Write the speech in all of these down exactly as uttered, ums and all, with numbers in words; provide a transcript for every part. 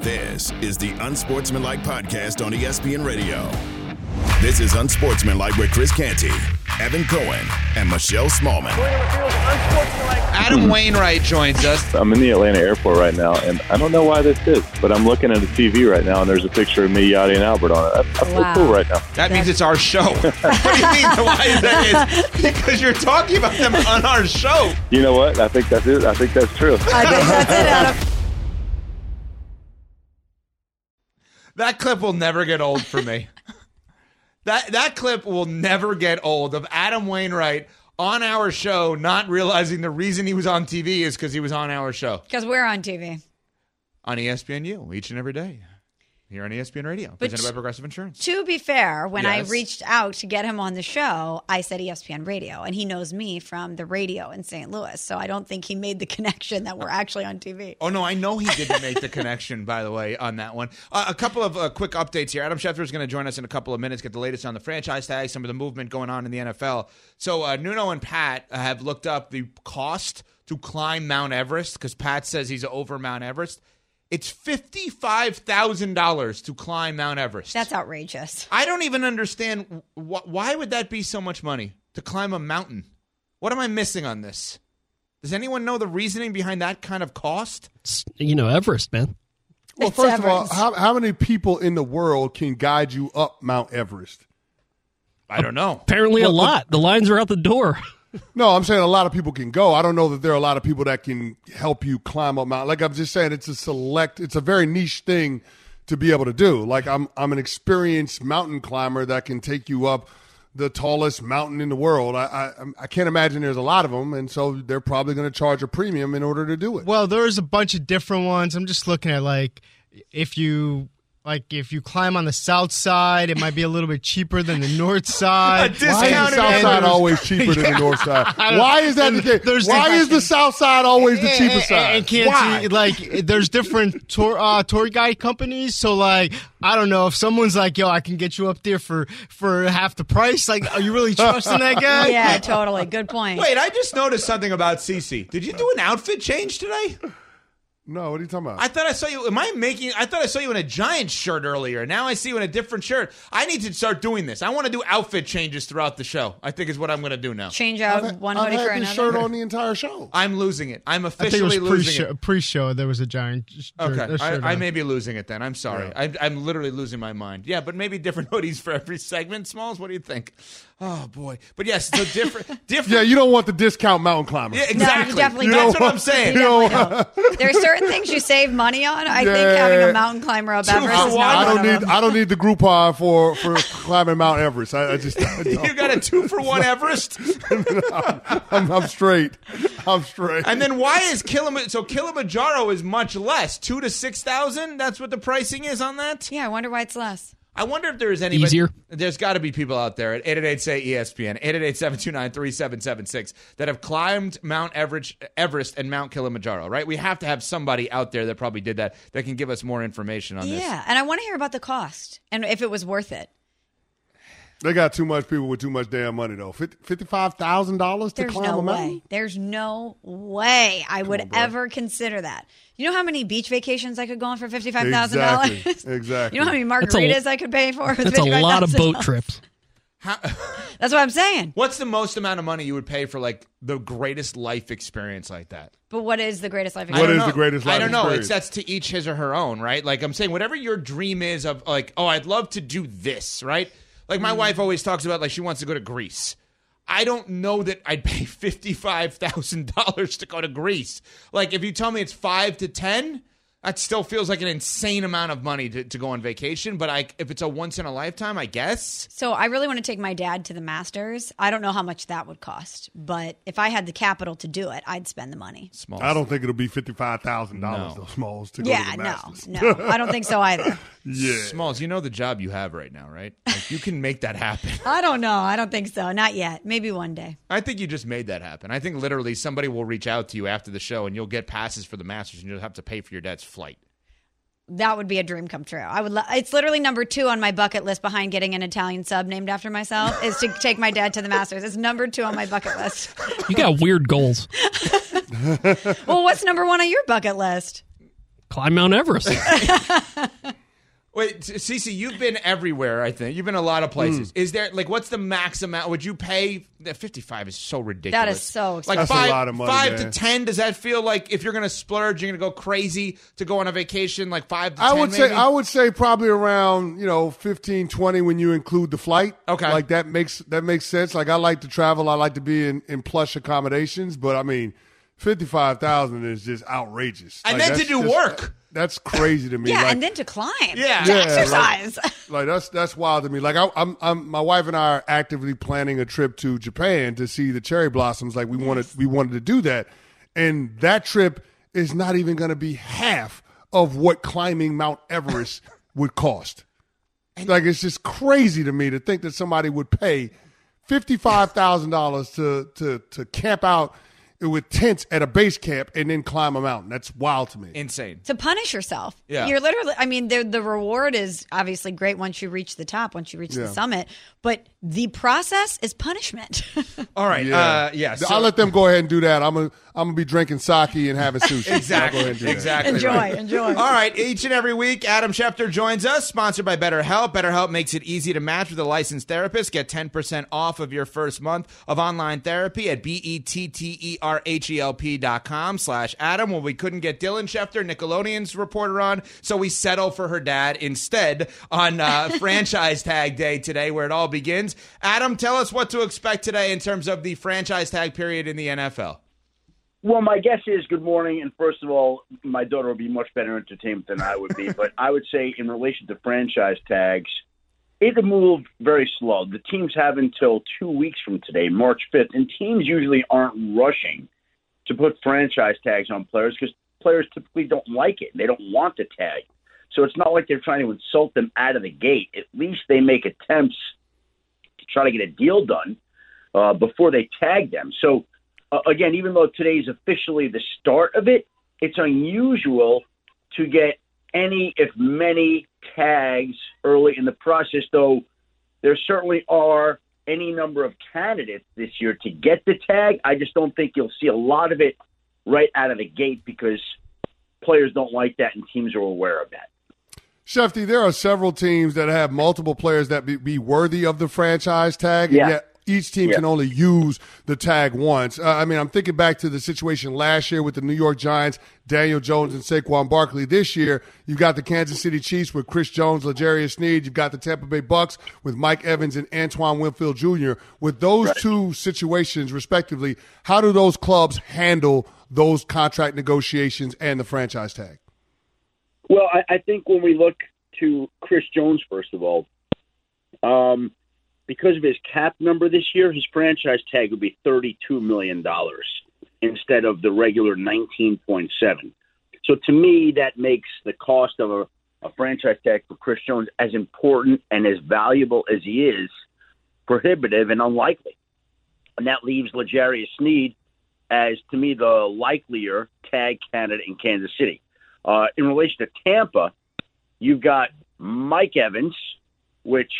This is the Unsportsmanlike Podcast on E S P N Radio. This is Unsportsmanlike with Chris Canty, Evan Cohen, and Michelle Smallman. Adam Wainwright joins us. I'm in the Atlanta airport right now, and I don't know why this is, but I'm looking at a T V right now, and there's a picture of me, Yachty, and Albert on it. I, I feel wow. cool right now. That That's... means it's our show. What do you mean? Why is that? Is because you're talking about them on our show. You know what? I think that's it. I think that's true. I think that's it, Adam. That clip will never get old for me. That that clip will never get old of Adam Wainwright on our show, not realizing the reason he was on T V is because he was on our show. Because we're on T V. On E S P N U each and every day. Here on E S P N Radio, but presented by Progressive Insurance. To be fair, when yes. I reached out to get him on the show, I said E S P N Radio, and he knows me from the radio in Saint Louis, so I don't think he made the connection that we're actually on T V. Oh, no, I know he didn't make the connection, by the way, on that one. Uh, a couple of uh, quick updates here. Adam Schefter is going to join us in a couple of minutes, get the latest on the franchise tag, some of the movement going on in the N F L. So uh, Nuno and Pat have looked up the cost to climb Mount Everest, because Pat says he's over Mount Everest. It's fifty-five thousand dollars to climb Mount Everest. That's outrageous. I don't even understand. Wh- why would that be so much money to climb a mountain? What am I missing on this? Does anyone know the reasoning behind that kind of cost? It's, you know, Everest, man. Well, it's first Everest. of all, how, how many people in the world can guide you up Mount Everest? I don't know. Apparently well, a lot. The, the lines are out the door. No, I'm saying a lot of people can go. I don't know that there are a lot of people that can help you climb up mountain. Like I'm just saying, it's a select, it's a very niche thing to be able to do. Like I'm, I'm an experienced mountain climber that can take you up the tallest mountain in the world. I, I, I can't imagine there's a lot of them, and so they're probably going to charge a premium in order to do it. Well, there's a bunch of different ones. I'm just looking at like if you. Like, if you climb on the south side, it might be a little bit cheaper than the north side. A Why is the south side always cheaper than yeah. the north side? Why is that the case? There's Why is the south side always and, the cheapest side? And can't Why? See, like, there's different tour, uh, tour guide companies. So, like, I don't know. If someone's like, yo, I can get you up there for, for half the price, like, are you really trusting that guy? Yeah, totally. Good point. Wait, I just noticed something about Cece. Did you do an outfit change today? No, what are you talking about? I thought I saw you. Am I making? I thought I saw you in a Giants shirt earlier. Now I see you in a different shirt. I need to start doing this. I want to do outfit changes throughout the show. I think is what I'm going to do now. Change out I've, one hoodie for another. I've had this shirt on the entire show. I'm losing it. I'm officially I think it was losing pre-show, it. Pre-show there was a Giants shirt. Okay, a shirt I, I may be losing it then. I'm sorry. Yeah. I, I'm literally losing my mind. Yeah, but maybe different hoodies for every segment. Smalls, what do you think? Oh boy, but yes, so different, different. Yeah, you don't want the discount mountain climber. Yeah, exactly. No, definitely you that's what I'm saying. You you there are certain things you save money on. I yeah. think having a mountain climber up Everest. I, is not I don't need. Them. I don't need the Groupon for for climbing Mount Everest. I, I just I you got a two for one Everest. I'm, I'm, I'm straight. I'm straight. And then why is Kilimanjaro? So Kilimanjaro is much less, two to six thousand. That's what the pricing is on that. Yeah, I wonder why it's less. I wonder if there's anybody. Easier. There's got to be people out there at eight eight eight say E S P N, eight eight eight, seven two nine, three seven seven six that have climbed Mount Everest and Mount Kilimanjaro, right? We have to have somebody out there that probably did that that can give us more information on yeah, this. Yeah, and I want to hear about the cost and if it was worth it. They got too much people with too much damn money, though. fifty-five thousand dollars to climb no a mountain? Way. There's no way I Come would on, ever consider that. You know how many beach vacations I could go on for fifty-five thousand dollars? Exactly. Exactly. You know how many margaritas a, I could pay for? That's a lot of boat trips. How, that's what I'm saying. What's the most amount of money you would pay for, like, the greatest life experience like that? But what is the greatest life experience? What is know. the greatest life experience? I don't know. It's, that's to each his or her own, right? Like, I'm saying whatever your dream is of, like, oh, I'd love to do this, right? Like, my wife always talks about, like, she wants to go to Greece. I don't know that I'd pay fifty-five thousand dollars to go to Greece. Like, if you tell me it's five to ten, That still feels like an insane amount of money to, to go on vacation, but I, if it's a once-in-a-lifetime, I guess. So I really want to take my dad to the Masters. I don't know how much that would cost, but if I had the capital to do it, I'd spend the money. Smalls. I don't think it'll be fifty-five thousand dollars, no. though, Smalls, to yeah, go to the Masters. Yeah, no, no. I don't think so either. Yeah. Smalls, you know the job you have right now, right? Like, you can make that happen. I don't know. I don't think so. Not yet. Maybe one day. I think you just made that happen. I think literally somebody will reach out to you after the show, and you'll get passes for the Masters, and you'll have to pay for your dad's flight. That would be a dream come true. I would. Lo- it's literally number two on my bucket list behind getting an Italian sub named after myself is to take my dad to the Masters. It's number two on my bucket list. You got weird goals. Well, what's number one on your bucket list? Climb Mount Everest. Wait, Cece, you've been everywhere, I think. You've been a lot of places. Mm. Is there, like, what's the max amount? Would you pay? fifty-five is so ridiculous. That is so expensive. Like, That's five, a lot of money. Five man. to ten, does that feel like if you're going to splurge, you're going to go crazy to go on a vacation, like five to I ten, would maybe? Say, I would say probably around, you know, fifteen, twenty when you include the flight. Okay. Like, that makes that makes sense. Like, I like to travel. I like to be in, in plush accommodations. But, I mean, fifty-five thousand is just outrageous. And like, then to do just, work. That's crazy to me. Yeah, like, and then to climb. Yeah. To yeah, exercise. Like, like, that's that's wild to me. Like, I, I'm, I'm, my wife and I are actively planning a trip to Japan to see the cherry blossoms. Like, we yes. wanted, we wanted to do that. And that trip is not even going to be half of what climbing Mount Everest would cost. And like, it's just crazy to me to think that somebody would pay fifty-five thousand dollars to, to, to camp out It with tents at a base camp and then climb a mountain. That's wild to me. Insane. To punish yourself. Yeah. You're literally, I mean, the, the reward is obviously great once you reach the top, once you reach yeah. the summit, but the process is punishment. All right. Yeah. Uh, yeah so, I'll let them go ahead and do that. I'm going I'm to be drinking sake and having sushi. Exactly. Go exactly. Enjoy. Right. Enjoy. All right. Each and every week, Adam Schefter joins us, sponsored by BetterHelp. BetterHelp makes it easy to match with a licensed therapist. Get ten percent off of your first month of online therapy at B E T T E R. R H E L P dot com slash Adam. Well, we couldn't get Dylan Schefter, Nickelodeon's reporter, on, so we settle for her dad instead on uh, Franchise Tag Day today, where it all begins. Adam, tell us what to expect today in terms of the franchise tag period in the N F L. Well, my guess is good morning, and first of all, my daughter would be much better entertainment than I would be, but I would say in relation to franchise tags, it moved very slow. The teams have until two weeks from today, March fifth, and teams usually aren't rushing to put franchise tags on players because players typically don't like it. They don't want the tag. So it's not like they're trying to insult them out of the gate. At least they make attempts to try to get a deal done uh, before they tag them. So, uh, again, even though today is officially the start of it, it's unusual to get any, if many, tags early in the process, though there certainly are any number of candidates this year to get the tag. I just don't think you'll see a lot of it right out of the gate because players don't like that and teams are aware of that. Shefty, there are several teams that have multiple players that be, be worthy of the franchise tag, yeah. and yet each team yeah. can only use the tag once. Uh, I mean, I'm thinking back to the situation last year with the New York Giants, Daniel Jones and Saquon Barkley. This year, you've got the Kansas City Chiefs with Chris Jones, L'Jarius Sneed. You've got the Tampa Bay Bucks with Mike Evans and Antoine Winfield Junior With those right. two situations, respectively, how do those clubs handle those contract negotiations and the franchise tag? Well, I, I think when we look to Chris Jones, first of all, um, because of his cap number this year, his franchise tag would be thirty-two million dollars instead of the regular nineteen point seven. So to me, that makes the cost of a, a franchise tag for Chris Jones, as important and as valuable as he is, prohibitive and unlikely. And that leaves L'Jarius Sneed as, to me, the likelier tag candidate in Kansas City. Uh, in relation to Tampa, you've got Mike Evans, which,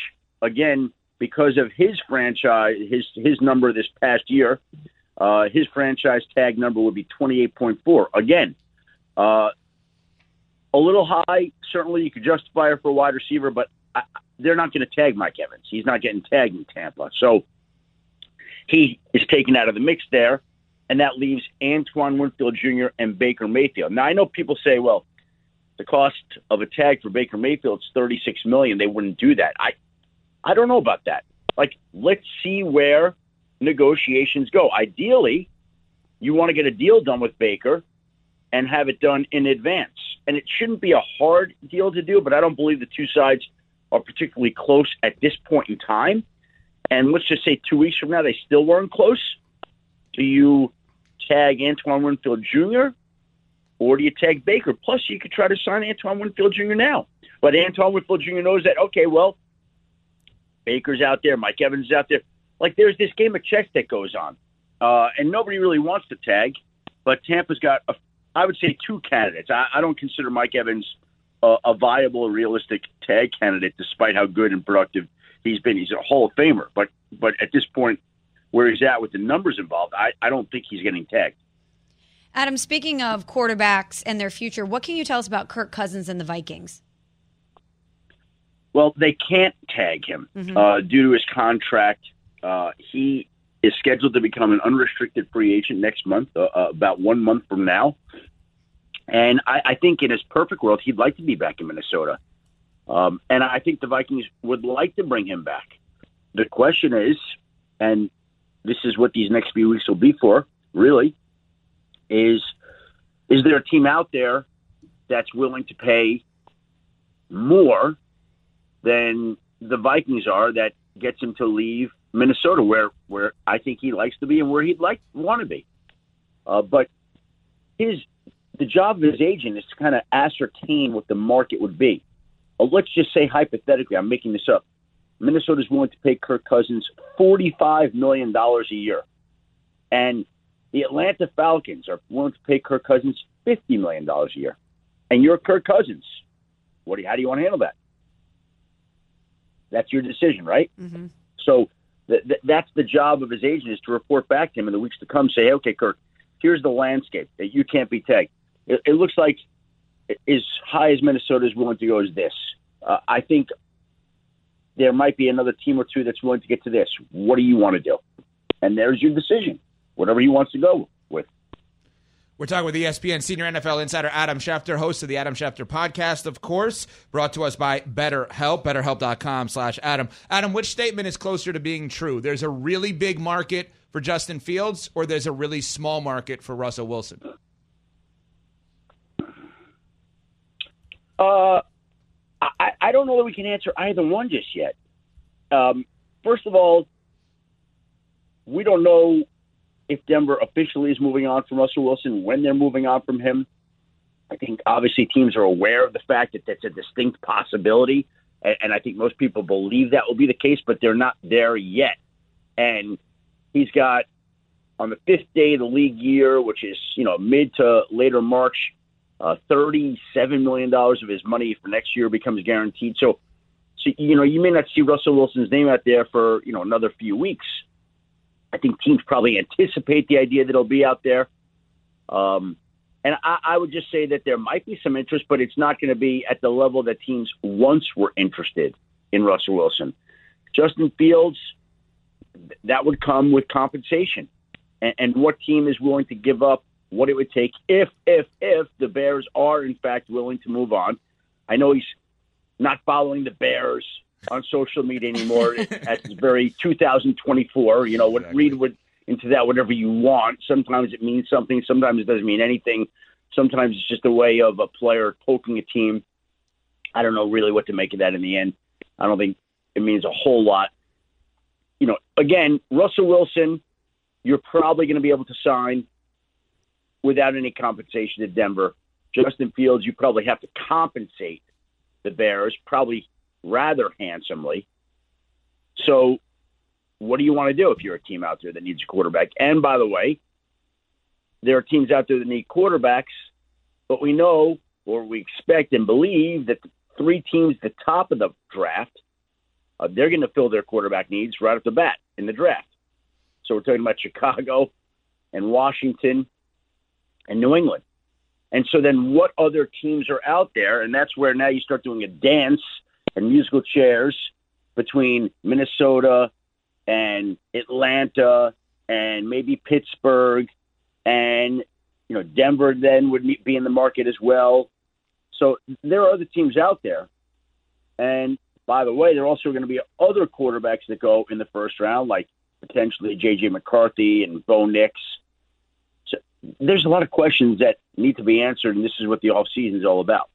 again, because of his franchise, his his number this past year, uh, his franchise tag number would be twenty-eight point four. Again, uh, a little high. Certainly you could justify it for a wide receiver, but I, they're not going to tag Mike Evans. He's not getting tagged in Tampa. So he is taken out of the mix there, and that leaves Antoine Winfield Junior and Baker Mayfield. Now, I know people say, well, the cost of a tag for Baker Mayfield is thirty-six million dollars. They wouldn't do that. I I don't know about that. Like, let's see where negotiations go. Ideally, you want to get a deal done with Baker and have it done in advance. and it shouldn't be a hard deal to do, but I don't believe the two sides are particularly close at this point in time. And let's just say two weeks from now, they still weren't close. Do you tag Antoine Winfield Junior or do you tag Baker? Plus, you could try to sign Antoine Winfield Junior now. But Antoine Winfield Junior knows that, okay, well, Baker's out there, Mike Evans is out there. Like, there's this game of chess that goes on. Uh, and nobody really wants to tag, but Tampa's got, a, I would say, two candidates. I, I don't consider Mike Evans a, a viable, realistic tag candidate, despite how good and productive he's been. He's a Hall of Famer, but but at this point, where he's at with the numbers involved, I, I don't think he's getting tagged. Adam, speaking of quarterbacks and their future, what can you tell us about Kirk Cousins and the Vikings? Well, they can't tag him mm-hmm. uh, due to his contract. Uh, he is scheduled to become an unrestricted free agent next month, uh, uh, about one month from now. And I, I think in his perfect world, he'd like to be back in Minnesota. Um, and I think the Vikings would like to bring him back. The question is, and this is what these next few weeks will be for, really, is is there a team out there that's willing to pay more than the Vikings are that gets him to leave Minnesota, where, where I think he likes to be and where he'd like want to be. Uh, but his the job of his agent is to kind of ascertain what the market would be. Uh, let's just say hypothetically, I'm making this up, Minnesota's willing to pay Kirk Cousins forty-five million dollars a year. And the Atlanta Falcons are willing to pay Kirk Cousins fifty million dollars a year. And you're Kirk Cousins. What do you, how do you want to handle that? That's your decision, right? Mm-hmm. So th- th- that's the job of his agent, is to report back to him in the weeks to come, say, hey, okay, Kirk, here's the landscape. You can't be tagged. It, it looks like as high as Minnesota is willing to go is this. Uh, I think there might be another team or two that's willing to get to this. What do you want to do? And there's your decision, whatever he wants to go with. We're talking with E S P N senior N F L insider Adam Schefter, host of the Adam Schefter podcast, of course, brought to us by BetterHelp, BetterHelp.com slash Adam. Adam, which statement is closer to being true? There's a really big market for Justin Fields, or there's a really small market for Russell Wilson? Uh, I, I don't know that we can answer either one just yet. Um, first of all, we don't know if Denver officially is moving on from Russell Wilson, when they're moving on from him. I think obviously teams are aware of the fact that that's a distinct possibility, and, and I think most people believe that will be the case, but they're not there yet. And he's got, on the fifth day of the league year, which is, you know, mid to later March, uh, thirty-seven million dollars of his money for next year becomes guaranteed. So, so, you know, you may not see Russell Wilson's name out there for, you know, another few weeks. I think teams probably anticipate the idea that it'll be out there. Um, and I, I would just say that there might be some interest, but it's not going to be at the level that teams once were interested in Russell Wilson. Justin Fields, that would come with compensation. And, and what team is willing to give up what it would take if, if, if the Bears are, in fact, willing to move on. I know he's not following the Bears on social media anymore. That's very two thousand twenty-four. You know, exactly. Read what, into that whatever you want. Sometimes it means something. Sometimes it doesn't mean anything. Sometimes it's just a way of a player poking a team. I don't know really what to make of that in the end. I don't think it means a whole lot. You know, again, Russell Wilson, you're probably going to be able to sign without any compensation to Denver. Justin Fields, you probably have to compensate the Bears, probably rather handsomely. So what do you want to do if you're a team out there that needs a quarterback? And by the way, there are teams out there that need quarterbacks, but we know, or we expect and believe, that the three teams at the top of the draft, uh, they're going to fill their quarterback needs right off the bat in the draft. So we're talking about Chicago and Washington and New England. And so then what other teams are out there? And that's where now you start doing a dance and musical chairs between Minnesota and Atlanta and maybe Pittsburgh, and, you know, Denver then would be in the market as well. So there are other teams out there. And by the way, there are also going to be other quarterbacks that go in the first round, like potentially J J McCarthy and Bo Nix. So there's a lot of questions that need to be answered, and this is what the offseason is all about.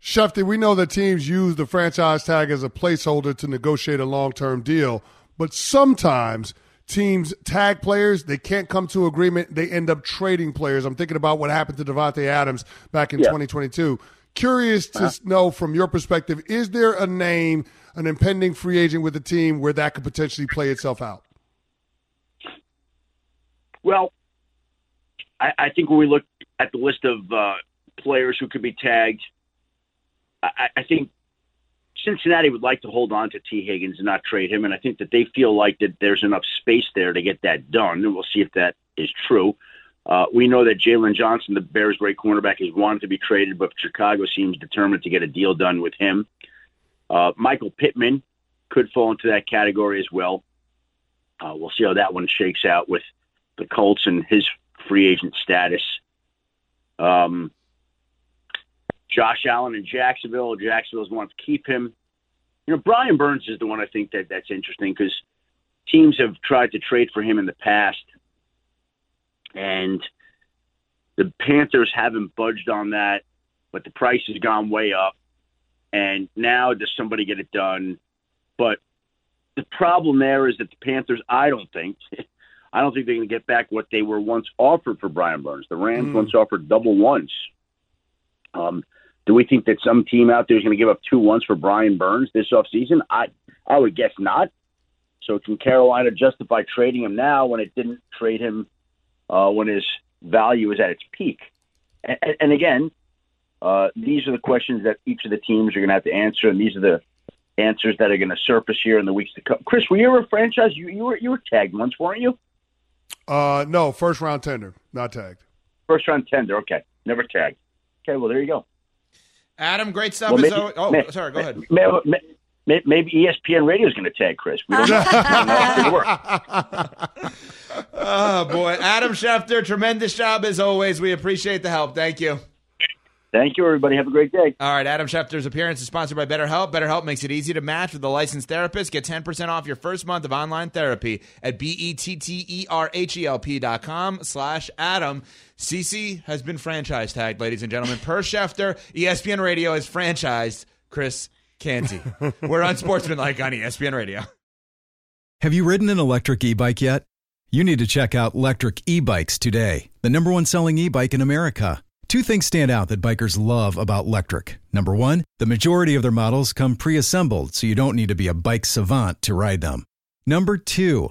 Schefter, we know that teams use the franchise tag as a placeholder to negotiate a long-term deal, but sometimes teams tag players, they can't come to agreement, they end up trading players. I'm thinking about what happened to Devontae Adams back in yeah. twenty twenty-two. Curious to uh-huh. know from your perspective, is there a name, an impending free agent with a team where that could potentially play itself out? Well, I, I think when we look at the list of uh, players who could be tagged, I, I think Cincinnati would like to hold on to T. Higgins and not trade him, and I think that they feel like that there's enough space there to get that done, and we'll see if that is true. Uh, we know that Jalen Johnson, the Bears' great cornerback, is wanted to be traded, but Chicago seems determined to get a deal done with him. Uh, Michael Pittman could fall into that category as well. Uh, we'll see how that one shakes out with the Colts and his free agent status. Um, Josh Allen in Jacksonville. Jacksonville's wanted to keep him. You know, Brian Burns is the one I think that that's interesting because teams have tried to trade for him in the past. And the Panthers haven't budged on that, but the price has gone way up. And now does somebody get it done? But the problem there is that the Panthers, I don't think, I don't think they're going to get back what they were once offered for Brian Burns. The Rams mm. once offered double ones. Um, do we think that some team out there is going to give up two ones for Brian Burns this offseason? I, I would guess not. So can Carolina justify trading him now when it didn't trade him Uh, when his value is at its peak? And, and again, uh, these are the questions that each of the teams are going to have to answer, and these are the answers that are going to surface here in the weeks to come. Chris, were you ever a franchise? You, you were you were tagged once, weren't you? Uh, no, first round tender, not tagged. First round tender, okay, never tagged. Okay, well there you go. Adam, great stuff. Well, maybe, as oh, may, sorry, go may, ahead. May, may, Maybe E S P N Radio is going to tag Chris. We don't know how it's going to work. Oh, boy. Adam Schefter, tremendous job as always. We appreciate the help. Thank you. Thank you, everybody. Have a great day. All right. Adam Schefter's appearance is sponsored by BetterHelp. BetterHelp makes it easy to match with a licensed therapist. Get ten percent off your first month of online therapy at B-E-T-T-E-R-H-E-L-P dot com slash Adam. C C has been franchise tagged, ladies and gentlemen. Per Schefter, E S P N Radio has franchised Chris Canty. We're unsportsmanlike on E S P N Radio. Have you ridden an electric e-bike yet? You need to check out Lectric e-bikes today, the number one selling e-bike in America. Two things stand out that bikers love about Lectric. Number one, the majority of their models come pre-assembled, so you don't need to be a bike savant to ride them. Number two,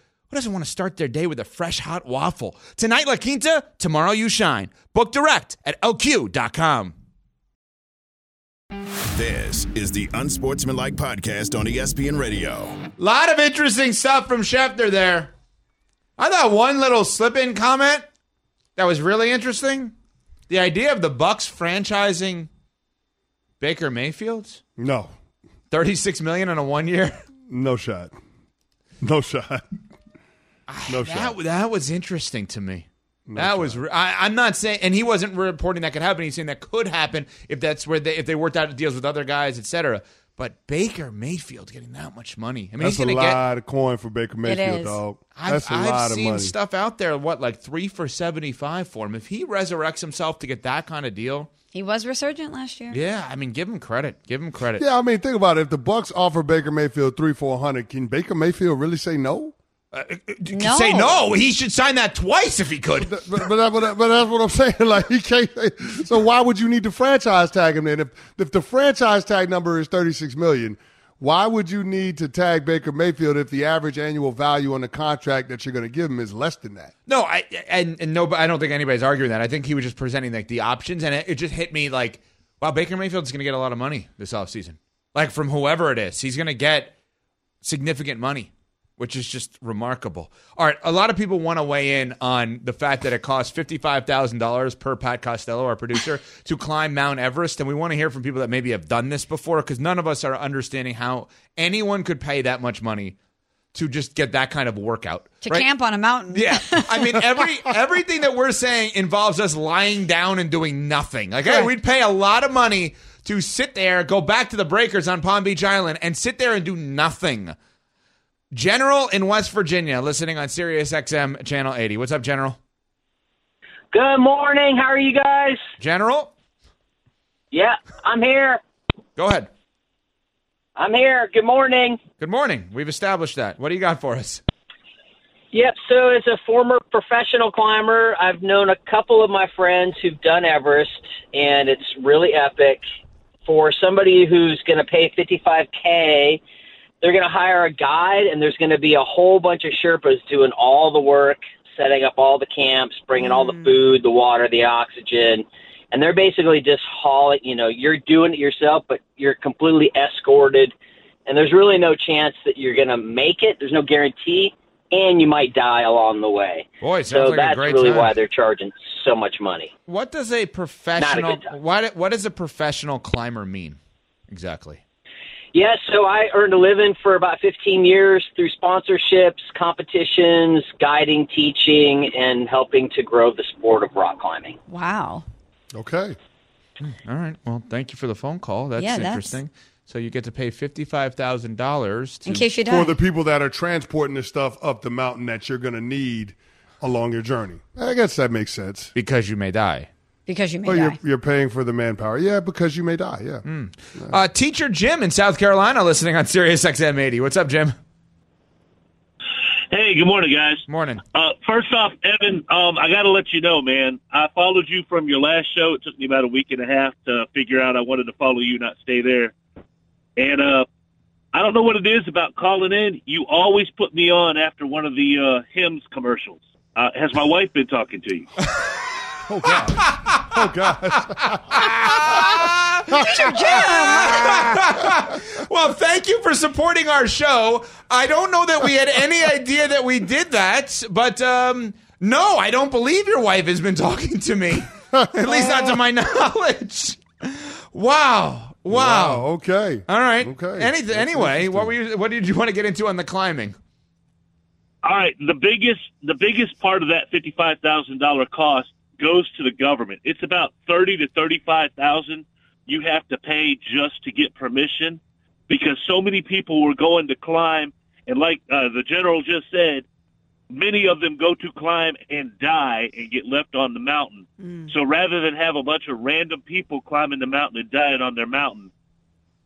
who doesn't want to start their day with a fresh, hot waffle? Tonight, La Quinta, tomorrow you shine. Book direct at L Q dot com. This is the Unsportsmanlike Podcast on E S P N Radio. A lot of interesting stuff from Schefter there. I thought one little slip-in comment that was really interesting. The idea of the Bucks franchising Baker Mayfield? No. thirty-six million dollars on a one-year? No shot. No shot. No shot. That, that was interesting to me. No that shot. was I, I'm not saying, and he wasn't reporting that could happen. He's saying that could happen if that's where they if they worked out deals with other guys, et cetera. But Baker Mayfield getting that much money, I mean, that's he's a lot get, of coin for Baker Mayfield, dog. That's I've, a I've lot of money. I've seen stuff out there, what like three for seventy-five for him. If he resurrects himself to get that kind of deal, he was resurgent last year. Yeah, I mean, give him credit. Give him credit. Yeah, I mean, think about it. If the Bucks offer Baker Mayfield three for a hundred, can Baker Mayfield really say no? Uh, you no. Say no. He should sign that twice if he could. But, but, but, but, but that's what I'm saying. Like he can't. So why would you need to franchise tag him then? If if the franchise tag number is thirty-six million dollars, why would you need to tag Baker Mayfield if the average annual value on the contract that you're going to give him is less than that? No, I and, and no, but I don't think anybody's arguing that. I think he was just presenting like the options, and it, it just hit me like, wow, Baker Mayfield's going to get a lot of money this offseason. Like from whoever it is, he's going to get significant money, which is just remarkable. All right, a lot of people want to weigh in on the fact that it costs fifty-five thousand dollars per Pat Costello, our producer, to climb Mount Everest, and we want to hear from people that maybe have done this before because none of us are understanding how anyone could pay that much money to just get that kind of workout. To right? camp on a mountain. Yeah. I mean, every everything that we're saying involves us lying down and doing nothing. Like, hey, we'd pay a lot of money to sit there, go back to the breakers on Palm Beach Island, and sit there and do nothing. General in West Virginia, listening on Sirius X M Channel eighty. What's up, General? Good morning. How are you guys? General? Yeah, I'm here. Go ahead. I'm here. Good morning. Good morning. We've established that. What do you got for us? Yep, so as a former professional climber, I've known a couple of my friends who've done Everest, and it's really epic. For somebody who's going to pay fifty-five K, they're going to hire a guide, and there's going to be a whole bunch of Sherpas doing all the work, setting up all the camps, bringing mm. all the food, the water, the oxygen. And they're basically just hauling, you know, you're doing it yourself, but you're completely escorted. And there's really no chance that you're going to make it. There's no guarantee. And you might die along the way. Boy, sounds so like that's a great really time. Why they're charging so much money. What does a professional – what, what does a professional climber mean exactly? Yes, yeah, so I earned a living for about fifteen years through sponsorships, competitions, guiding, teaching, and helping to grow the sport of rock climbing. Wow. Okay. All right. Well, thank you for the phone call. That's yeah, interesting. That's... So you get to pay fifty-five thousand dollars to... in case you die. For the people that are transporting the stuff up the mountain that you're going to need along your journey. I guess that makes sense. Because you may die. Because you may well, die. You're, you're paying for the manpower. Yeah, because you may die. Yeah. Mm. yeah. Uh, teacher Jim in South Carolina listening on Sirius X M eighty. What's up, Jim? Hey, good morning, guys. Morning. Uh, first off, Evan, um, I got to let you know, man, I followed you from your last show. It took me about a week and a half to figure out I wanted to follow you, not stay there. And uh, I don't know what it is about calling in. You always put me on after one of the uh, Hims commercials. Uh, has my wife been talking to you? Oh, God. Oh, God. Teacher Jim. Well, thank you for supporting our show. I don't know that we had any idea that we did that, but um, no, I don't believe your wife has been talking to me, at least not to my knowledge. Wow. Wow. Wow. Okay. All right. Okay. Anyth- anyway, what were you? What did you want to get into on the climbing? All right. The biggest, the biggest part of that fifty-five thousand dollars cost goes to the government. It's about thirty to thirty-five thousand you have to pay just to get permission, because so many people were going to climb, and like uh, the general just said, many of them go to climb and die and get left on the mountain. Mm. So rather than have a bunch of random people climbing the mountain and dying on their mountain,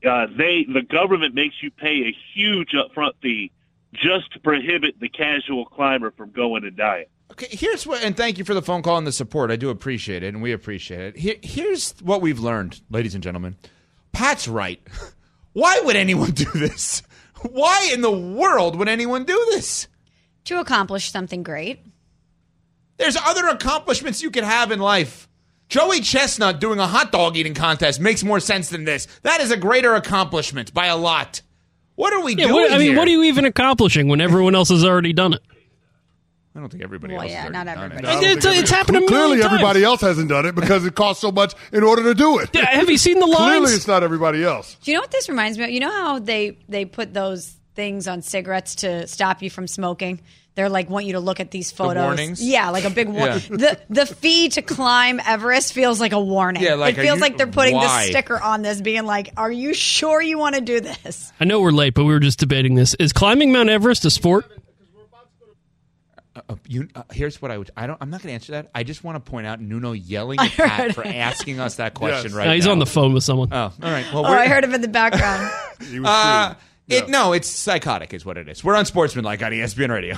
uh, they the government makes you pay a huge upfront fee just to prohibit the casual climber from going and dying. Okay, here's what, and thank you for the phone call and the support. I do appreciate it, and we appreciate it. Here, here's what we've learned, ladies and gentlemen. Pat's right. Why would anyone do this? Why in the world would anyone do this? To accomplish something great. There's other accomplishments you could have in life. Joey Chestnut doing a hot dog eating contest makes more sense than this. That is a greater accomplishment by a lot. What are we yeah, doing what, I mean, here? What are you even accomplishing when everyone else has already done it? I don't think everybody well, else yeah, has not everybody. done it. No, it's, it's happened a million Clearly times. Everybody else hasn't done it because it costs so much in order to do it. Yeah, have you seen the lines? Clearly it's not everybody else. Do you know what this reminds me of? You know how they, they put those things on cigarettes to stop you from smoking? They're like, want you to look at these photos. The warnings? Yeah, like a big warning. Yeah. The, the fee to climb Everest feels like a warning. Yeah, like, it feels you, like they're putting why? this sticker on this, being like, are you sure you want to do this? I know we're late, but we were just debating this. Is climbing Mount Everest a sport? Uh, you, uh, here's what I would. I don't. I'm not going to answer that. I just want to point out Nuno yelling at Pat for asking us that question yes. right now. He's on the phone with someone. Oh, all right. Well, oh, I heard him in the background. he was uh, it, yeah. No, it's psychotic, is what it is. We're on Sportsmanlike on E S P N Radio.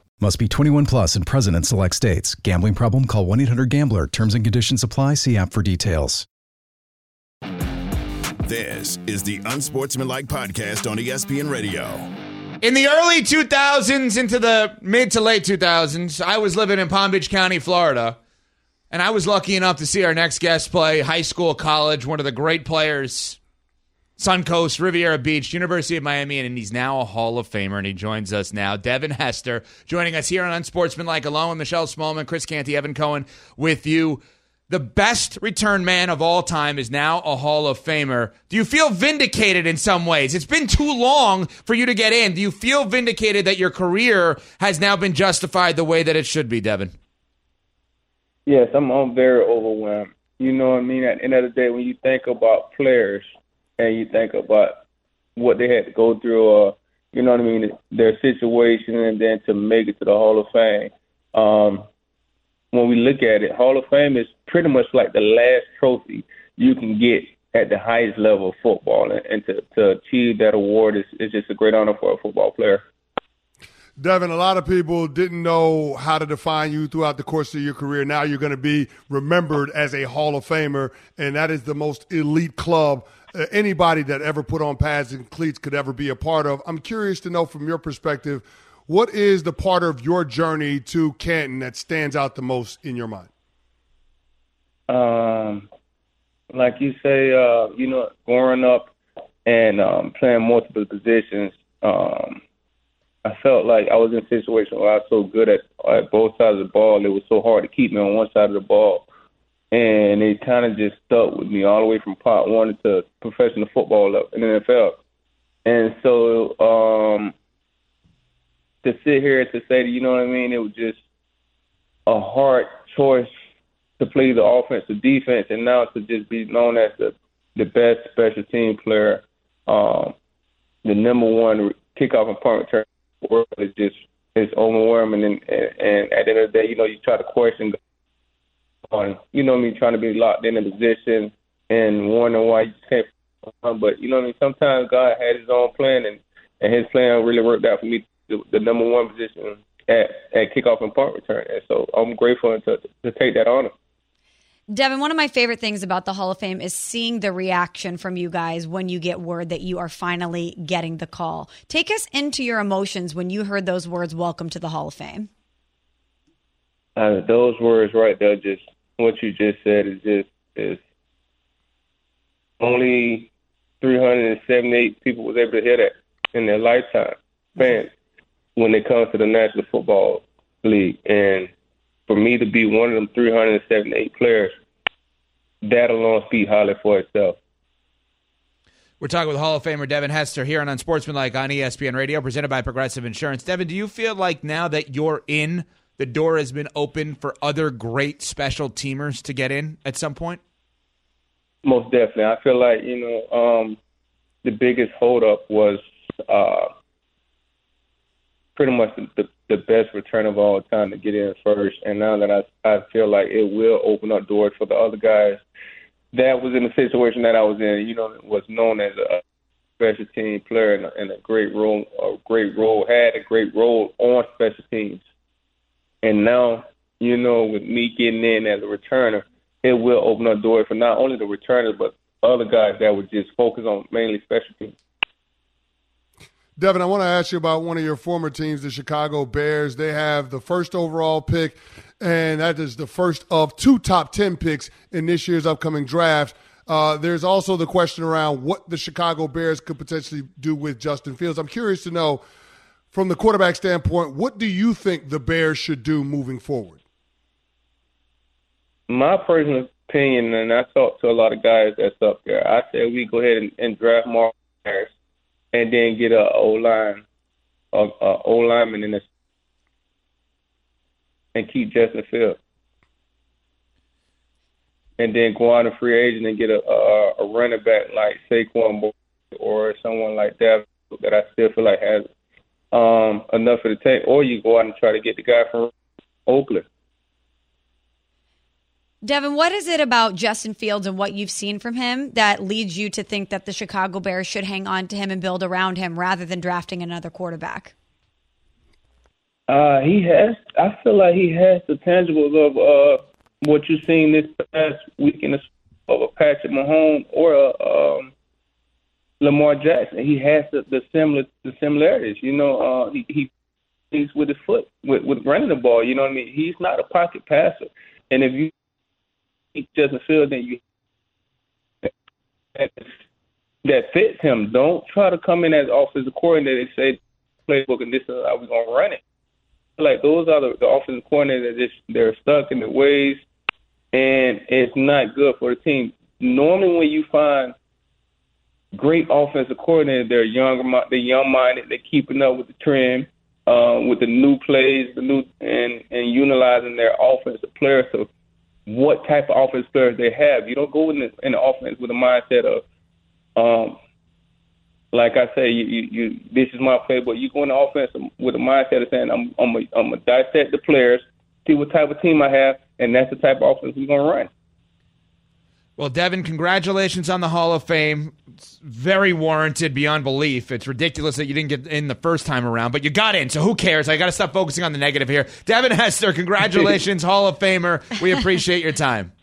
Must be twenty-one plus and present in select states. Gambling problem? Call one eight hundred gambler. Terms and conditions apply. See app for details. This is the Unsportsmanlike Podcast on E S P N Radio. In the early two thousands into the mid to late two thousands, I was living in Palm Beach County, Florida, and I was lucky enough to see our next guest play high school, college, one of the great players, Suncoast, Riviera Beach, University of Miami, and he's now a Hall of Famer, and he joins us now. Devin Hester joining us here on Unsportsmanlike alone. Michelle Smallman, Chris Canty, Evan Cohen with you. The best return man of all time is now a Hall of Famer. Do you feel vindicated in some ways? It's been too long for you to get in. Do you feel vindicated that your career has now been justified the way that it should be, Devin? Yes, I'm, I'm very overwhelmed. You know what I mean? At the end of the day, when you think about players, and you think about what they had to go through, or, you know what I mean, their situation, and then to make it to the Hall of Fame. Um, when we look at it, Hall of Fame is pretty much like the last trophy you can get at the highest level of football. And, and to, to achieve that award is, is just a great honor for a football player. Devin, a lot of people didn't know how to define you throughout the course of your career. Now you're going to be remembered as a Hall of Famer, and that is the most elite club anybody that ever put on pads and cleats could ever be a part of. I'm curious to know from your perspective, what is the part of your journey to Canton that stands out the most in your mind? Um, like you say, uh, you know, growing up and um, playing multiple positions, um, I felt like I was in a situation where I was so good at, at both sides of the ball. It was so hard to keep me on one side of the ball. And it kind of just stuck with me all the way from Pot one to professional football up in the N F L. And so um, to sit here to say, you know what I mean, it was just a hard choice to play the offense or defense, and now to just be known as the, the best special team player, um, the number one kickoff and punt return in the world is just it's overwhelming. And, and, and at the end of the day, you know, you try to question on, you know what I mean, trying to be locked in a position and wondering why you can't. But, you know what I mean, sometimes God had his own plan, and, and his plan really worked out for me, the, the number one position at, at kickoff and punt return. And so I'm grateful to, to take that honor. Devin, one of my favorite things about the Hall of Fame is seeing the reaction from you guys when you get word that you are finally getting the call. Take us into your emotions when you heard those words, welcome to the Hall of Fame. Uh, those words right there, just what you just said, is just is only three hundred seventy-eight people was able to hear that in their lifetime, fans, when it comes to the National Football League. And for me to be one of them three hundred seventy-eight players, that alone speaks highly for itself. We're talking with Hall of Famer Devin Hester here on Unsportsmanlike on E S P N Radio, presented by Progressive Insurance. Devin, do you feel like now that you're in, the door has been open for other great special teamers to get in at some point? Most definitely. I feel like, you know, um, the biggest holdup was uh, pretty much the, the best return of all time to get in first. And now that I, I feel like it will open up doors for the other guys that was in the situation that I was in, you know, was known as a special team player and a, and a great role, a great role, had a great role on special teams. And now, you know, with me getting in as a returner, it will open up doors for not only the returners, but other guys that would just focus on mainly special teams. Devin, I want to ask you about one of your former teams, the Chicago Bears. They have the first overall pick, and that is the first of two top ten picks in this year's upcoming draft. Uh, there's also the question around what the Chicago Bears could potentially do with Justin Fields. I'm curious to know, from the quarterback standpoint, what do you think the Bears should do moving forward? My personal opinion, and I talked to a lot of guys that's up there, I said we go ahead and, and draft Mark Harris and then get an O-line, an O-lineman in this and keep Justin Fields. And then go out a free agent and get a, a, a running back like Saquon Barkley or someone like that that I still feel like has um, enough of the tape. Or you go out and try to get the guy from Oakland. Devin, what is it about Justin Fields and what you've seen from him that leads you to think that the Chicago Bears should hang on to him and build around him rather than drafting another quarterback? Uh, he has. I feel like he has the tangibles of uh, what you've seen this past weekend of a Patrick Mahomes or a um, Lamar Jackson. He has the, the similar the similarities. You know, uh, he, he plays with his foot with, with running the ball. You know what I mean? He's not a pocket passer, and if you he doesn't feel that you that, that fits him. Don't try to come in as offensive coordinator and say playbook and this is how we're gonna run it. Like those are the, the offensive coordinators that just they're stuck in their ways, and it's not good for the team. Normally, when you find great offensive coordinators, they're young, they're young-minded, they're keeping up with the trend, um, with the new plays, the new and and utilizing their offensive players. So what type of offense players they have. You don't go in the, in the offense with a mindset of, um, like I say, you, you, you, this is my playbook. You go in the offense with a mindset of saying, I'm going I'm to dissect the players, see what type of team I have, and that's the type of offense we're going to run. Well, Devin, congratulations on the Hall of Fame. It's very warranted beyond belief. It's ridiculous that you didn't get in the first time around, but you got in, so who cares? I got to stop focusing on the negative here. Devin Hester, congratulations, Hall of Famer. We appreciate your time.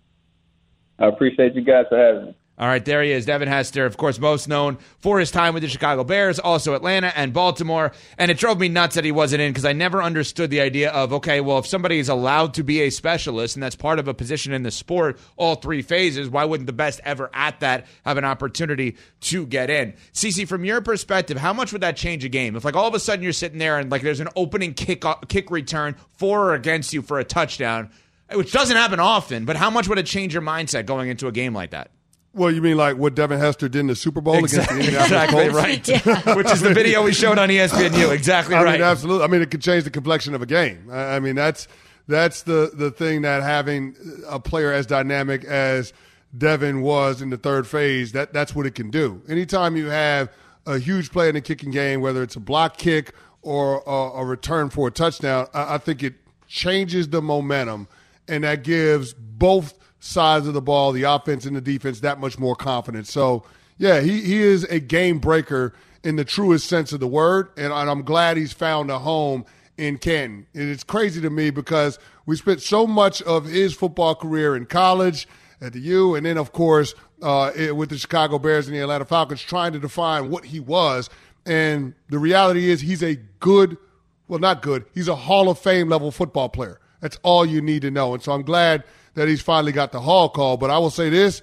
I appreciate you guys for having me. All right, there he is, Devin Hester, of course, most known for his time with the Chicago Bears, also Atlanta and Baltimore, and it drove me nuts that he wasn't in because I never understood the idea of, okay, well, if somebody is allowed to be a specialist and that's part of a position in the sport, all three phases, why wouldn't the best ever at that have an opportunity to get in? CeCe, from your perspective, how much would that change a game? If, like, all of a sudden you're sitting there and, like, there's an opening kick kick return for or against you for a touchdown, which doesn't happen often, but how much would it change your mindset going into a game like that? Well, you mean like what Devin Hester did in the Super Bowl exactly, against the Indianapolis Colts? Exactly right, yeah. Which is the video we showed on E S P N U. Exactly right. I mean, absolutely. I mean, it could change the complexion of a game. I mean, that's that's the, the thing that having a player as dynamic as Devin was in the third phase, that that's what it can do. Anytime you have a huge play in the kicking game, whether it's a block kick or a, a return for a touchdown, I, I think it changes the momentum, and that gives both sides of the ball, the offense and the defense, that much more confidence. So, yeah, he, he is a game breaker in the truest sense of the word, and, and I'm glad he's found a home in Canton. And it's crazy to me because we spent so much of his football career in college at the U, and then, of course, uh, it, with the Chicago Bears and the Atlanta Falcons trying to define what he was. And the reality is he's a good – well, not good. He's a Hall of Fame-level football player. That's all you need to know. And so I'm glad – that he's finally got the Hall call. But I will say this,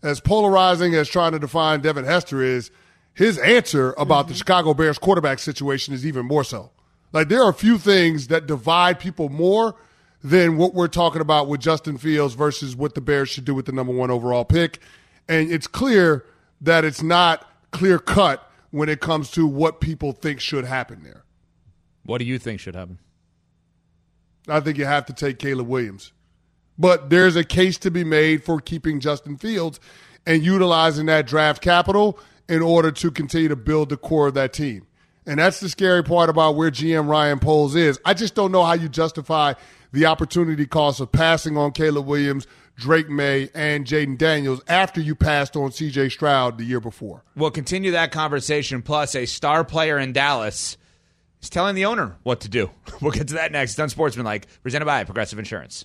as polarizing as trying to define Devin Hester is, his answer about mm-hmm. the Chicago Bears quarterback situation is even more so. Like, there are a few things that divide people more than what we're talking about with Justin Fields versus what the Bears should do with the number one overall pick. And it's clear that it's not clear-cut when it comes to what people think should happen there. What do you think should happen? I think you have to take Caleb Williams. But there's a case to be made for keeping Justin Fields and utilizing that draft capital in order to continue to build the core of that team. And that's the scary part about where G M Ryan Poles is. I just don't know how you justify the opportunity cost of passing on Caleb Williams, Drake May, and Jaden Daniels after you passed on C J. Stroud the year before. We'll continue that conversation, plus a star player in Dallas is telling the owner what to do. We'll get to that next. It's Unsportsmanlike, presented by Progressive Insurance.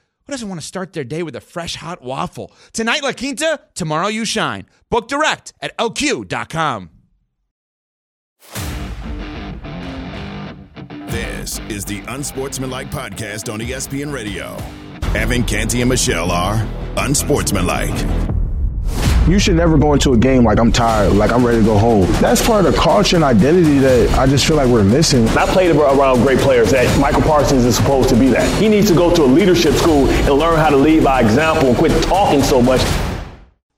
who doesn't want to start their day with a fresh, hot waffle? Tonight, La Quinta, tomorrow you shine. Book direct at L Q dot com. This is the Unsportsmanlike Podcast on E S P N Radio. Evan Canty and Michelle are unsportsmanlike. You should never go into a game like, I'm tired, like, I'm ready to go home. That's part of the culture and identity that I just feel like we're missing. I played around great players that Micah Parsons is supposed to be that. He needs to go to a leadership school and learn how to lead by example and quit talking so much.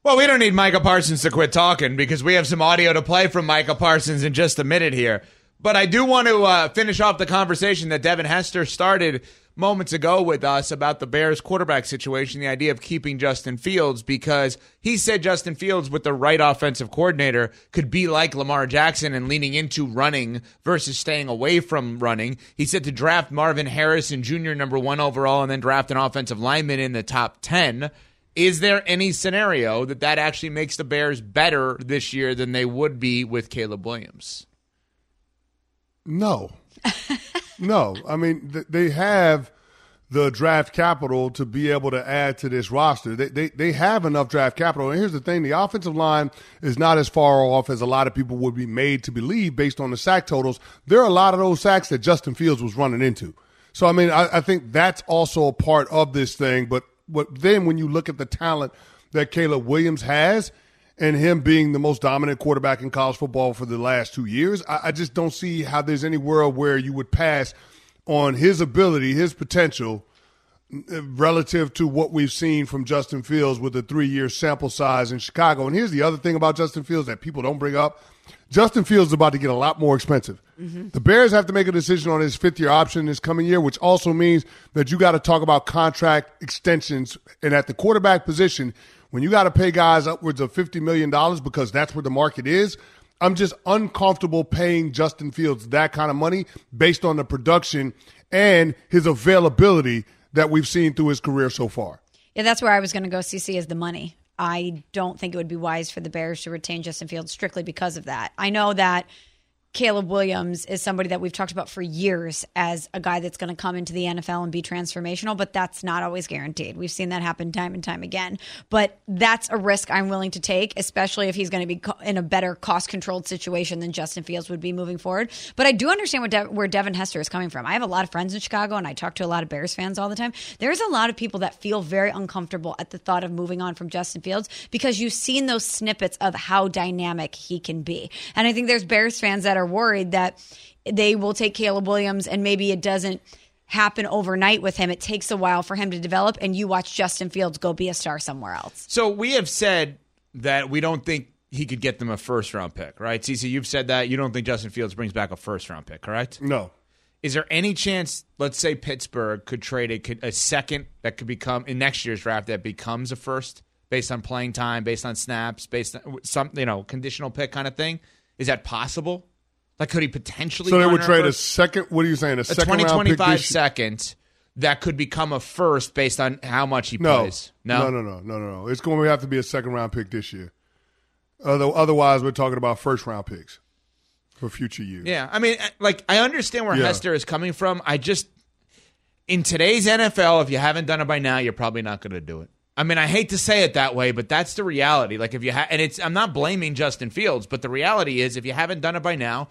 Well, we don't need Micah Parsons to quit talking because we have some audio to play from Micah Parsons in just a minute here. But I do want to uh, finish off the conversation that Devin Hester started moments ago with us about the Bears quarterback situation, the idea of keeping Justin Fields, because he said Justin Fields with the right offensive coordinator could be like Lamar Jackson and leaning into running versus staying away from running. He said to draft Marvin Harrison Junior number one overall and then draft an offensive lineman in the top ten. Is there any scenario that that actually makes the Bears better this year than they would be with Caleb Williams? No. No, I mean, th- they have the draft capital to be able to add to this roster. They, they they have enough draft capital. And here's the thing. The offensive line is not as far off as a lot of people would be made to believe based on the sack totals. There are a lot of those sacks that Justin Fields was running into. So, I mean, I, I think that's also a part of this thing. But what, then when you look at the talent that Caleb Williams has and him being the most dominant quarterback in college football for the last two years, I, I just don't see how there's any world where you would pass on his ability, his potential, relative to what we've seen from Justin Fields with a three-year sample size in Chicago. And here's the other thing about Justin Fields that people don't bring up. Justin Fields is about to get a lot more expensive. Mm-hmm. The Bears have to make a decision on his fifth-year option this coming year, which also means that you got to talk about contract extensions. And at the quarterback position, when you got to pay guys upwards of fifty million dollars because that's where the market is, I'm just uncomfortable paying Justin Fields that kind of money based on the production and his availability that we've seen through his career so far. Yeah, that's where I was going to go, C C, is the money. I don't think it would be wise for the Bears to retain Justin Fields strictly because of that. I know that Caleb Williams is somebody that we've talked about for years as a guy that's going to come into the N F L and be transformational, but that's not always guaranteed. We've seen that happen time and time again. But that's a risk I'm willing to take, especially if he's going to be in a better cost-controlled situation than Justin Fields would be moving forward. But I do understand what De- where Devin Hester is coming from. I have a lot of friends in Chicago, and I talk to a lot of Bears fans all the time. There's a lot of people that feel very uncomfortable at the thought of moving on from Justin Fields because you've seen those snippets of how dynamic he can be. And I think there's Bears fans that are worried that they will take Caleb Williams and maybe it doesn't happen overnight with him. It takes a while for him to develop, and you watch Justin Fields go be a star somewhere else. So we have said that we don't think he could get them a first-round pick, right? CeCe, you've said that. You don't think Justin Fields brings back a first-round pick, correct? No. Is there any chance, let's say Pittsburgh could trade a, a second that could become, in next year's draft, that becomes a first based on playing time, based on snaps, based on some, you know, conditional pick kind of thing? Is that possible? Like, could he potentially? So they would trade a second. What are you saying? A, a second twenty twenty-five round pick second that could become a first based on how much he no. plays. No, no, no, no, no, no. It's going to have to be a second round pick this year. Otherwise, we're talking about first round picks for future years. Yeah, I mean, like I understand where yeah. Hester is coming from. I just in today's N F L, if you haven't done it by now, you're probably not going to do it. I mean, I hate to say it that way, but that's the reality. Like if you ha- and it's, I'm not blaming Justin Fields, but the reality is if you haven't done it by now,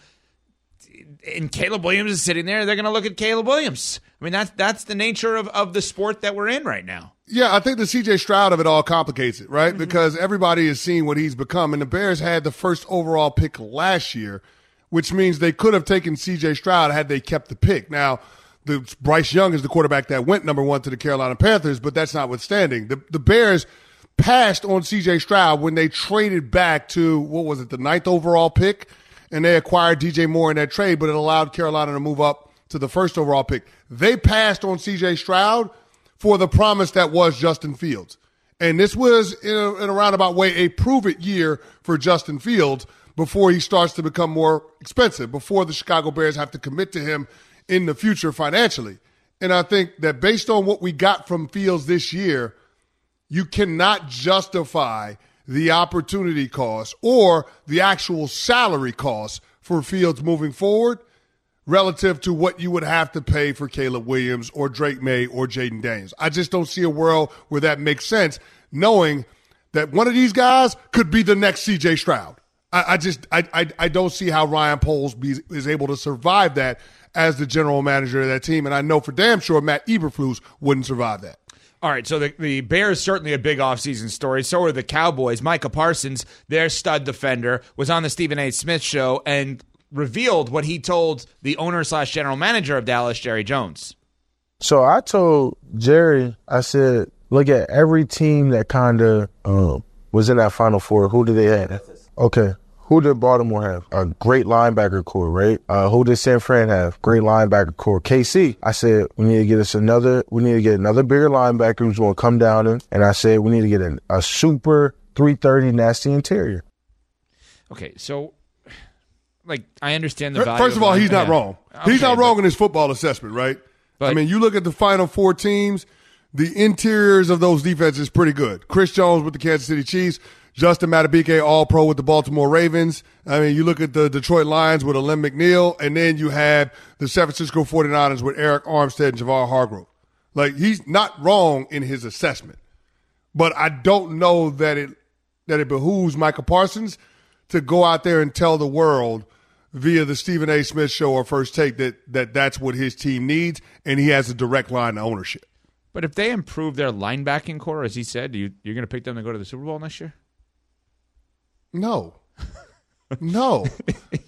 and Caleb Williams is sitting there, they're going to look at Caleb Williams. I mean, that's that's the nature of, of the sport that we're in right now. Yeah, I think the C J. Stroud of it all complicates it, right? Mm-hmm. Because everybody is seeing what he's become, and the Bears had the first overall pick last year, which means they could have taken C J. Stroud had they kept the pick. Now, the Bryce Young is the quarterback that went number one to the Carolina Panthers, but that's notwithstanding. The, the Bears passed on C J. Stroud when they traded back to, what was it, the ninth overall pick? And they acquired D J Moore in that trade, but it allowed Carolina to move up to the first overall pick. They passed on C J. Stroud for the promise that was Justin Fields. And this was, in a, in a roundabout way, a prove-it year for Justin Fields before he starts to become more expensive, before the Chicago Bears have to commit to him in the future financially. And I think that based on what we got from Fields this year, you cannot justify the opportunity cost or the actual salary cost for Fields moving forward relative to what you would have to pay for Caleb Williams or Drake May or Jaden Daniels. I just don't see a world where that makes sense, knowing that one of these guys could be the next C J. Stroud. I, I just I, I I don't see how Ryan Poles be, is able to survive that as the general manager of that team, and I know for damn sure Matt Eberflus wouldn't survive that. All right, so the, the Bears certainly a big offseason story. So are the Cowboys. Micah Parsons, their stud defender, was on the Stephen A. Smith show and revealed what he told the owner slash general manager of Dallas, Jerry Jones. So I told Jerry, I said, look at every team that kind of um, was in that Final Four. Who did they have? Okay. Who did Baltimore have? A great linebacker core, right? Uh, who did San Fran have? Great linebacker core. K C, I said, we need to get us another, we need to get another bigger linebacker who's going to come down in. And I said, we need to get an, a super three thirty nasty interior. Okay, so, like, I understand the value. First of all, of he's not yeah. wrong. Okay, he's not wrong but, in his football assessment, right? But, I mean, you look at the Final Four teams, the interiors of those defenses pretty good. Chris Jones with the Kansas City Chiefs. Justin Matabike, All-Pro with the Baltimore Ravens. I mean, you look at the Detroit Lions with Alen McNeil, and then you have the San Francisco forty-niners with Eric Armstead and Javon Hargrove. Like, he's not wrong in his assessment. But I don't know that it that it behooves Micah Parsons to go out there and tell the world via the Stephen A. Smith show or First Take that, that that's what his team needs, and he has a direct line to ownership. But if they improve their linebacking core, as he said, you, you're going to pick them to go to the Super Bowl next year? No, no,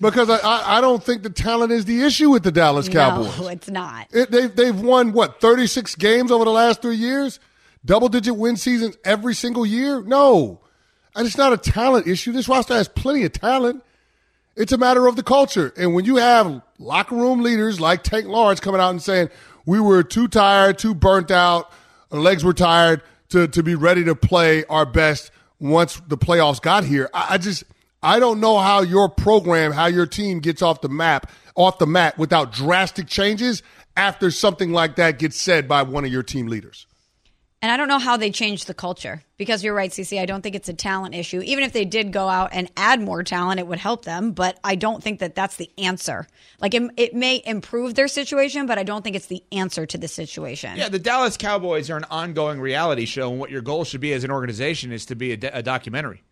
because I, I, I don't think the talent is the issue with the Dallas Cowboys. No, it's not. It, they've, they've won, what, thirty-six games over the last three years? Double-digit win seasons every single year? No, it's not a talent issue. This roster has plenty of talent. It's a matter of the culture. And when you have locker room leaders like Tank Lawrence coming out and saying, we were too tired, too burnt out, our legs were tired to, to be ready to play our best once the playoffs got here, I just I don't know how your program, how your team gets off the map, off the mat without drastic changes after something like that gets said by one of your team leaders. And I don't know how they change the culture because you're right, C C. I don't think it's a talent issue. Even if they did go out and add more talent, it would help them. But I don't think that that's the answer. Like it, it may improve their situation, but I don't think it's the answer to the situation. Yeah, the Dallas Cowboys are an ongoing reality show. And what your goal should be as an organization is to be a, a documentary.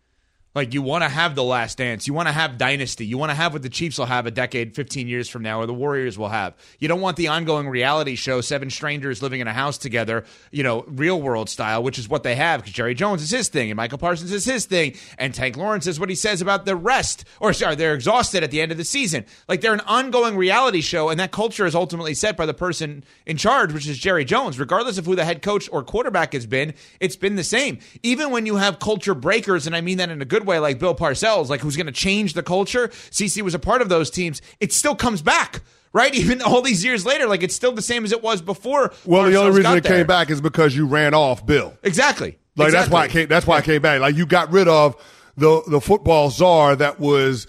Like you want to have The Last Dance. You want to have Dynasty. You want to have what the Chiefs will have a decade, fifteen years from now, or the Warriors will have. You don't want the ongoing reality show, seven strangers living in a house together, you know, real world style, which is what they have because Jerry Jones is his thing and Michael Parsons is his thing and Tank Lawrence is what he says about the rest. Or sorry, they're exhausted at the end of the season. Like they're an ongoing reality show and that culture is ultimately set by the person in charge, which is Jerry Jones. Regardless of who the head coach or quarterback has been, it's been the same. Even when you have culture breakers, and I mean that in a good way, like Bill Parcells, like who's going to change the culture. C C was a part of those teams. It still comes back, right? Even all these years later, like it's still the same as it was before. Well, Parcells the only reason it there. came back is because you ran off Bill. Exactly. Like exactly. that's why it came. That's why yeah. it came back. Like you got rid of the the football czar that was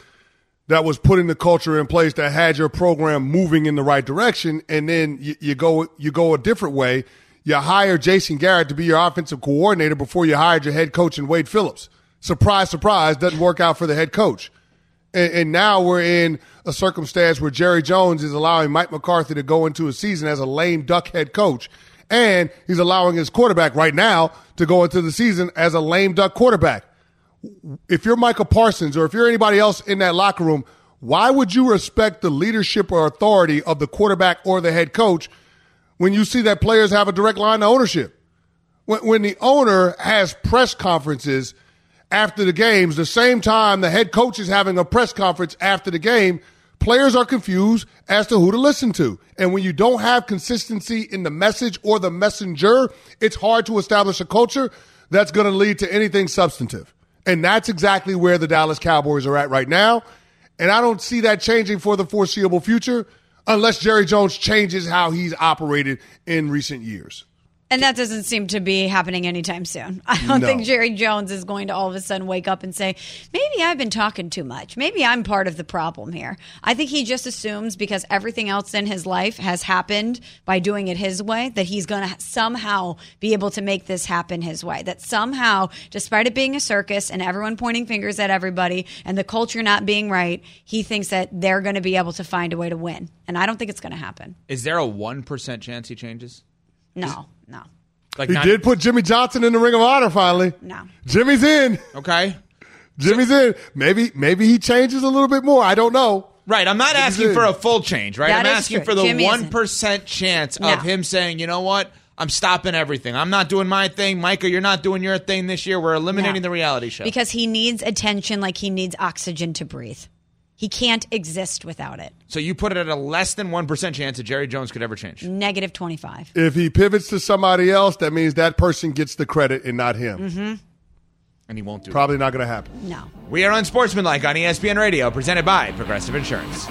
that was putting the culture in place that had your program moving in the right direction, and then you, you go you go a different way. You hire Jason Garrett to be your offensive coordinator before you hired your head coach and Wade Phillips. Surprise, surprise, doesn't work out for the head coach. And, and now we're in a circumstance where Jerry Jones is allowing Mike McCarthy to go into a season as a lame duck head coach, and he's allowing his quarterback right now to go into the season as a lame duck quarterback. If you're Micah Parsons or if you're anybody else in that locker room, Why would you respect the leadership or authority of the quarterback or the head coach when you see that players have a direct line to ownership? When, when the owner has press conferences after the games, the same time the head coach is having a press conference after the game, players are confused as to who to listen to. And when you don't have consistency in the message or the messenger, it's hard to establish a culture that's going to lead to anything substantive. And that's exactly where the Dallas Cowboys are at right now. And I don't see that changing for the foreseeable future unless Jerry Jones changes how he's operated in recent years. And that doesn't seem to be happening anytime soon. I don't no. think Jerry Jones is going to all of a sudden wake up and say, maybe I've been talking too much. Maybe I'm part of the problem here. I think he just assumes because everything else in his life has happened by doing it his way, that he's going to somehow be able to make this happen his way. That somehow, despite it being a circus and everyone pointing fingers at everybody and the culture not being right, he thinks that they're going to be able to find a way to win. And I don't think it's going to happen. Is there a one percent chance he changes? No. No. Like he not- did put Jimmy Johnson in the Ring of Honor finally. No. Jimmy's in. Okay. Jimmy's so- in. Maybe maybe he changes a little bit more. I don't know. Right. I'm not Jimmy's asking in. for a full change, right? That I'm asking true. for the Jimmy one percent isn't. chance no. of him saying, you know what? I'm stopping everything. I'm not doing my thing. Micah, you're not doing your thing this year. We're eliminating no. the reality show. Because he needs attention like he needs oxygen to breathe. He can't exist without it. So you put it at a less than one percent chance that Jerry Jones could ever change. Negative twenty-five. If he pivots to somebody else, that means that person gets the credit and not him. Mm-hmm. And he won't do Probably it. Probably not going to happen. No. We are Unsportsmanlike on E S P N Radio, presented by Progressive Insurance.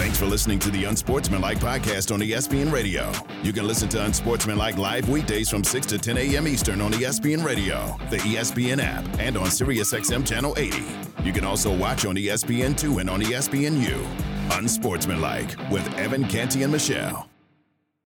Thanks for listening to the Unsportsmanlike podcast on E S P N Radio. You can listen to Unsportsmanlike live weekdays from six to ten a.m. Eastern on E S P N Radio, the E S P N app, and on SiriusXM Channel eighty. You can also watch on E S P N two and on E S P N U. Unsportsmanlike with Evan Canty and Michelle.